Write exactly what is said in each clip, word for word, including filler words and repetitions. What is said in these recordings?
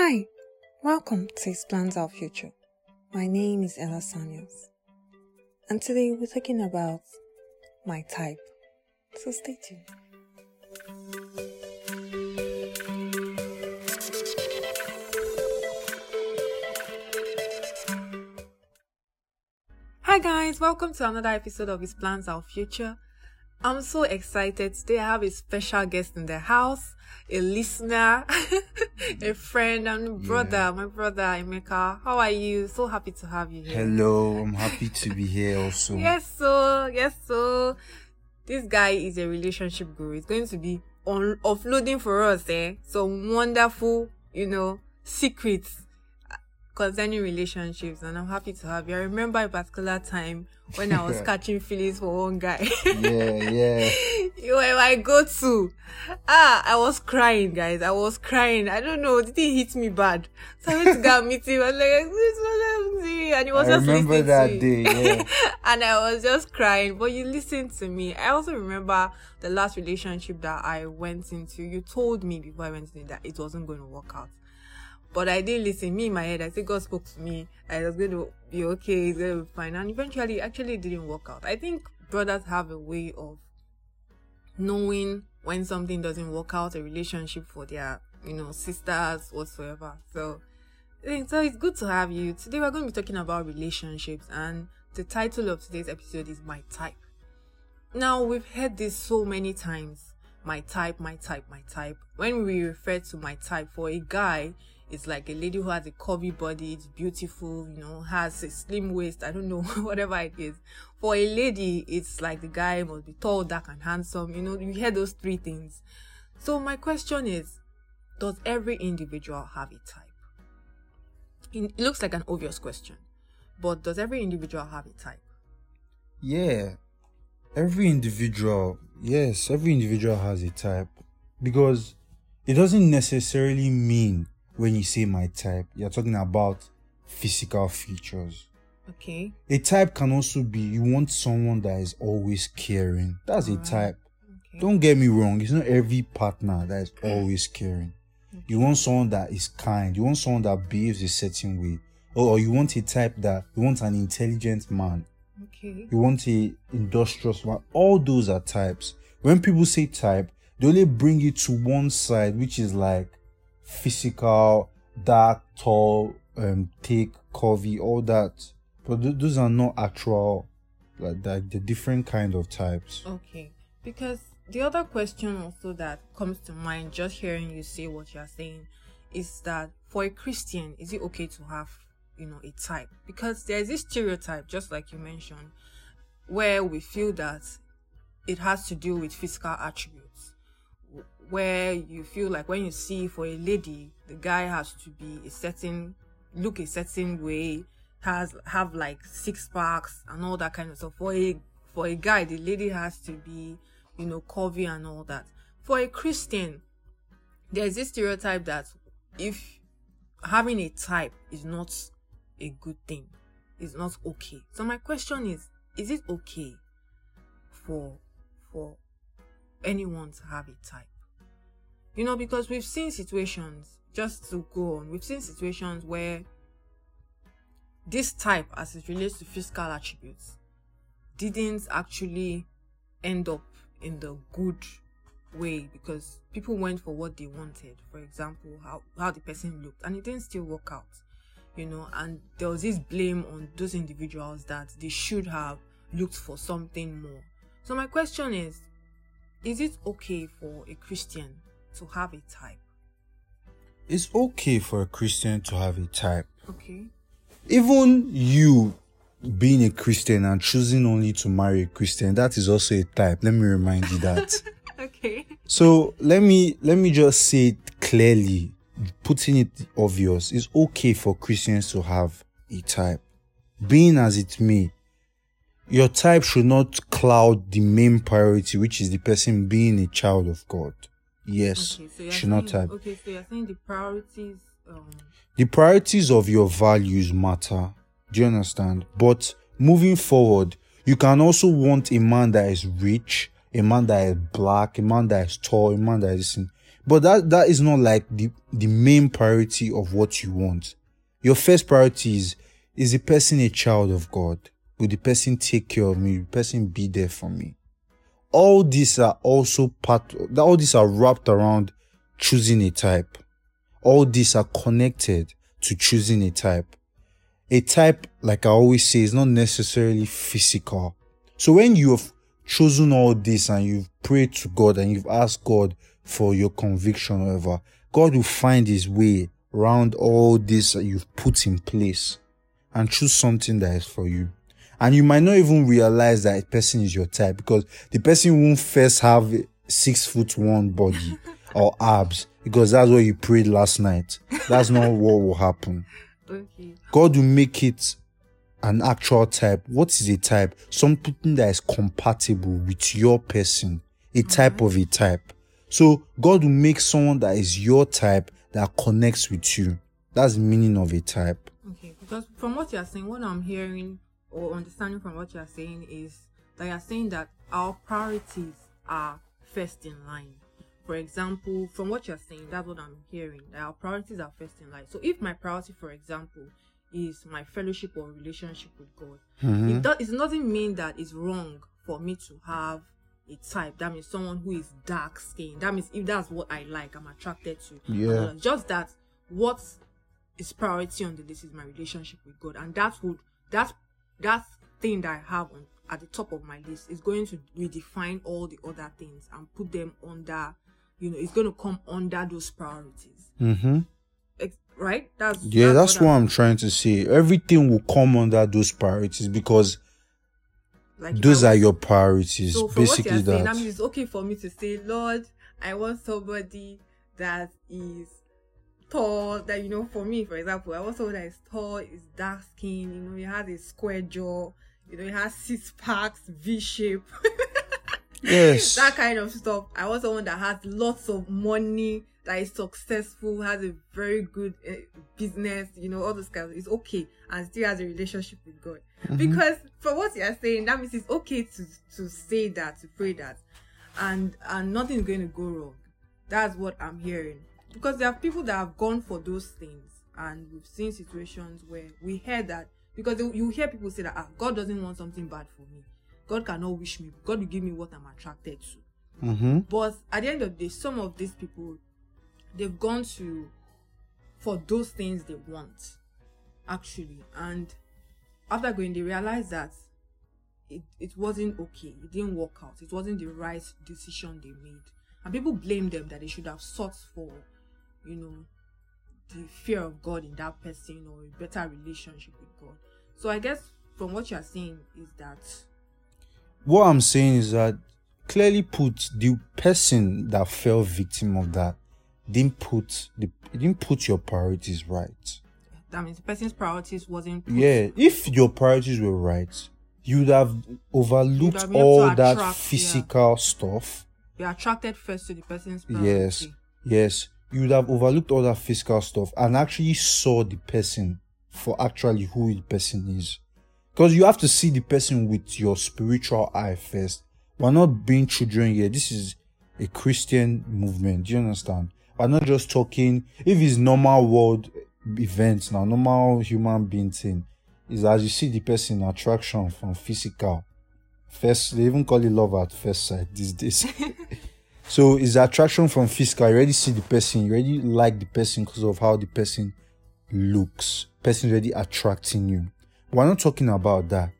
Hi, welcome to His Plans Our Future. My name is Ella Samuels, and today we're talking about my type, so stay tuned. Hi guys, welcome to another episode of His Plans Our Future. I'm so excited. Today I have a special guest in the house, a listener, a friend and brother, yeah. my brother Emeka. How are you? So happy to have you here. Hello, I'm happy to be here also. yes, so, yes, so. This guy is a relationship guru. He's going to be on- offloading for us eh? some wonderful, you know, secrets concerning relationships, and I'm happy to have you. I remember a particular time when I was catching feelings for one guy. yeah, yeah. You were my go-to. Ah, I was crying, guys. I was crying. I don't know. Did he hit me bad? So I went to go meet him. I was like, and he was I just listening that to day, yeah. And I was just crying. But you listened to me. I also remember the last relationship that I went into. You told me before I went into that it wasn't going to work out. But I didn't listen. Me in my head, I said God spoke to me. I was going to be okay. It's going to be fine. And eventually, actually, it didn't work out. I think brothers have a way of knowing when something doesn't work out, a relationship for their, you know, sisters, whatsoever. So, so it's good to have you. Today, we're going to be talking about relationships. And the title of today's episode is My Type. Now, we've heard this so many times. My type, my type, my type. When we refer to my type for a guy, it's like a lady who has a curvy body, it's beautiful, you know, has a slim waist, I don't know, whatever it is. For a lady, it's like the guy must be tall, dark, and handsome. You know, you hear those three things. So my question is, does every individual have a type? It looks like an obvious question, but does every individual have a type? Yeah, every individual, yes, every individual has a type, because it doesn't necessarily mean when you say my type, you're talking about physical features. Okay. A type can also be you want someone that is always caring. That's All a type. Right. Okay. Don't get me wrong. It's not every partner that is always caring. Okay. You want someone that is kind. You want someone that behaves a certain way. Or, or you want a type that you want an intelligent man. Okay. You want an industrious man. All those are types. When people say type, they only bring it to one side, which is like physical, dark, tall, um, thick, curvy, all that. But th- those are not actual, like, like the different kind of types. Okay. Because the other question also that comes to mind, just hearing you say what you're saying, is that for a Christian, is it okay to have, you know, a type? Because there's this stereotype, just like you mentioned, where we feel that it has to do with physical attributes. Where you feel like when you see for a lady, the guy has to be a certain, look a certain way, has have like six packs and all that kind of stuff. For a for a guy, the lady has to be, you know, curvy and all that. For a Christian, there's this stereotype that if having a type is not a good thing, it's not okay. So my question is, is it okay for for anyone to have a type? You know, because we've seen situations, just to go on, we've seen situations where this type, as it relates to physical attributes, didn't actually end up in the good way because people went for what they wanted. For example, how, how the person looked, and it didn't still work out, you know, and there was this blame on those individuals that they should have looked for something more. So my question is, is it okay for a Christian to have a type? It's okay for a Christian to have a type. Okay. Even you being a Christian and choosing only to marry a Christian, that is also a type. Let me remind you that. Okay. So let me let me just say it clearly, putting it obvious. It's okay for Christians to have a type. Being as it may, your type should not cloud the main priority, which is the person being a child of God. Yes, okay, so should not have. Okay, so you're saying the priorities... Um... The priorities of your values matter. Do you understand? But moving forward, you can also want a man that is rich, a man that is black, a man that is tall, a man that is... But that, that is not like the, the main priority of what you want. Your first priority is, is the person a child of God? Will the person take care of me? Will the person be there for me? All these are also part, all these are wrapped around choosing a type. All these are connected to choosing a type. A type, like I always say, is not necessarily physical. So when you've chosen all this and you've prayed to God and you've asked God for your conviction, however, God will find his way around all this that you've put in place and choose something that is for you. And you might not even realize that a person is your type, because the person won't first have six foot one body or abs, because that's what you prayed last night. That's not what will happen. Okay. God will make it an actual type. What is a type? Something that is compatible with your person. A type of a type. So God will make someone that is your type that connects with you. That's the meaning of a type. Okay, because from what you are saying, what I'm hearing or understanding from what you are saying is that you are saying that our priorities are first in line. For example, from what you are saying, that's what I'm hearing, that our priorities are first in line. So if my priority, for example, is my fellowship or relationship with God, mm-hmm. it, do- it doesn't mean that it's wrong for me to have a type. That means someone who is dark skinned. That means if that's what I like, I'm attracted to. Yeah. Just that what is priority on the list is my relationship with God, and that would that that thing that I have on, at the top of my list is going to redefine all the other things and put them under. You know, it's going to come under those priorities. Mm-hmm. It's, right? That's yeah. That's, that's what I'm, I'm trying to say. Everything will come under those priorities because. Like Those are your priorities, so basically. What you're saying, that. I mean, it's okay for me to say, Lord, I want somebody that is tall. That, you know, for me, for example, I want someone that is tall, is dark skinned, you know, he has a square jaw, you know, he has six packs, V shape. Yes. That kind of stuff. I want someone that has lots of money, that is successful, has a very good uh, business, you know, all those kinds. It's okay, and still has a relationship with God. Mm-hmm. Because for what you are saying, that means it's okay to to say that, to pray that, and and nothing's going to go wrong. That's what I'm hearing. Because there are people that have gone for those things, and we've seen situations where we hear that, because you hear people say that ah, God doesn't want something bad for me. God cannot wish me. God will give me what I'm attracted to. Mm-hmm. But at the end of the day, some of these people, they've gone to for those things they want, actually, and after going, they realized that it, it wasn't okay. It didn't work out. It wasn't the right decision they made. And people blame them that they should have sought for, you know, the fear of God in that person or a better relationship with God. So I guess from what you're saying is that... What I'm saying is that, clearly put, the person that fell victim of that didn't put, the, didn't put your priorities right. That means the person's priorities wasn't... Put. Yeah, if your priorities were right, you would have overlooked would have all attract, that physical yeah. stuff. You're attracted first to the person's priority. Yes, yes. You would have overlooked all that physical stuff and actually saw the person for actually who the person is. Because you have to see the person with your spiritual eye first. We're not being children here. This is a Christian movement. Do you understand? We're not just talking... If it's normal world... events now, normal human being thing is as you see the person, attraction from physical first. They even call it love at first sight these days. So it's attraction from physical. You already see the person, you already like the person because of how the person looks. Person already attracting you. We're not talking about that.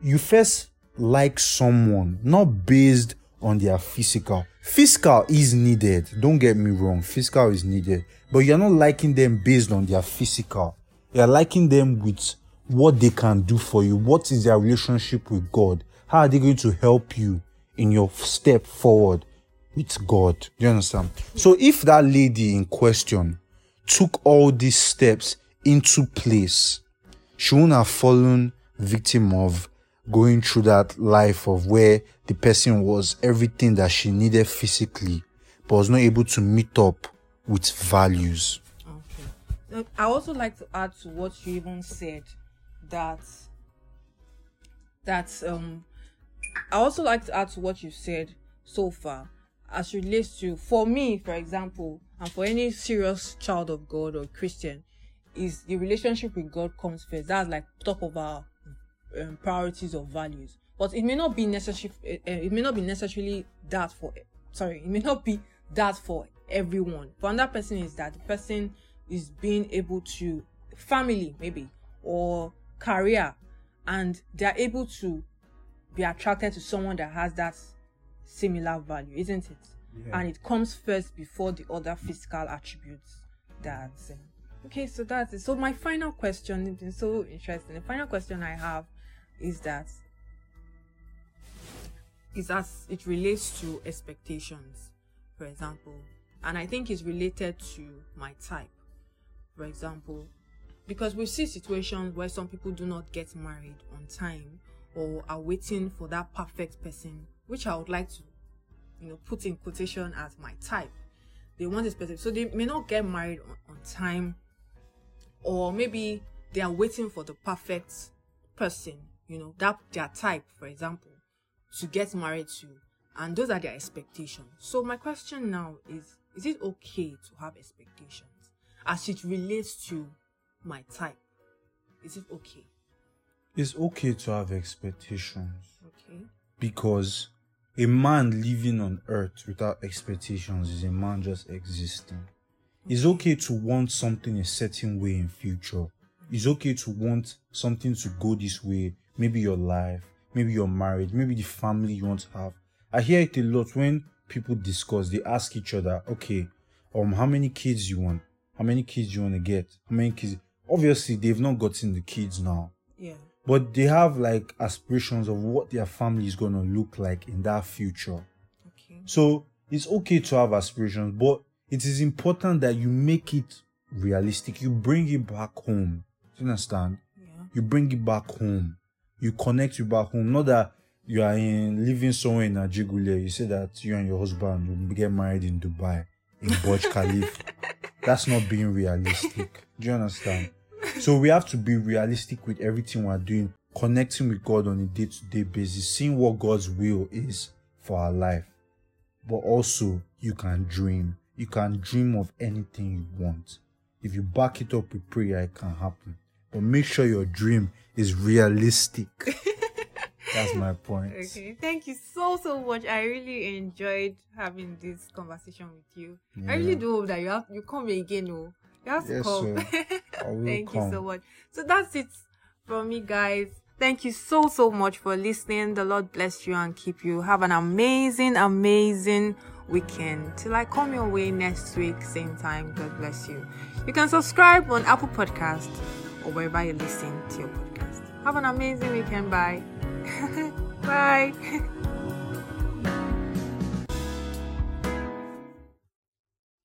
You first like someone, not based on their physical. Physical is needed. Don't get me wrong. Physical is needed. But you're not liking them based on their physical. You're liking them with what they can do for you. What is their relationship with God? How are they going to help you in your step forward with God? Do you understand? So if that lady in question took all these steps into place, she wouldn't have fallen victim of going through that life of where the person was everything that she needed physically, but was not able to meet up with values. Okay. I also like to add to what you even said, that that um I also like to add to what you said so far as relates to, for me, for example, and for any serious child of God or Christian, is the relationship with God comes first. That's like top of our um, priorities or values. But it may not be necessary. Uh, it may not be necessarily that for. Sorry, it may not be that for everyone. For another person, is that the person is being able to family maybe or career, and they are able to be attracted to someone that has that similar value, isn't it? Yeah. And it comes first before the other physical attributes. That um, okay. So that's it. So my final question, it's been so interesting. The final question I have is that. Is as it relates to expectations, for example, and I think it's related to my type, for example, because we see situations where some people do not get married on time or are waiting for that perfect person, which I would like to, you know, put in quotation as my type. They want this person, so they may not get married on, on time, or maybe they are waiting for the perfect person, you know, that their type, for example, to get married to, and those are their expectations. So my question now is, is it okay to have expectations as it relates to my type? Is it okay? It's okay to have expectations. Okay. Because a man living on earth without expectations is a man just existing. Okay. It's okay to want something a certain way in future. It's okay to want something to go this way, maybe your life, maybe your marriage, maybe the family you want to have. I hear it a lot when people discuss. They ask each other, okay, um, how many kids you want? How many kids you want to get? How many kids? Obviously, they've not gotten the kids now. Yeah. But they have like aspirations of what their family is going to look like in that future. Okay. So it's okay to have aspirations, but it is important that you make it realistic. You bring it back home. Do you understand? Yeah. You bring it back home. You connect you back home. Not that you are in living somewhere in Ajigulia. You say that you and your husband will get married in Dubai, in Burj Khalif. That's not being realistic. Do you understand? So we have to be realistic with everything we're doing, connecting with God on a day-to-day basis, seeing what God's will is for our life. But also, you can dream. You can dream of anything you want. If you back it up with prayer, it can happen. But make sure your dream is realistic. That's my point. Okay, thank you so so much. I really enjoyed having this conversation with you. Yeah. I really do hope that you have you come again. Oh, you have to yes, come. thank come. you so much. So that's it from me, guys. Thank you so so much for listening. The Lord bless you and keep you. Have an amazing, amazing weekend. Till I come your way next week, same time. God bless you. You can subscribe on Apple Podcasts, or wherever you listen to your podcast. Have an amazing weekend. Bye. Bye.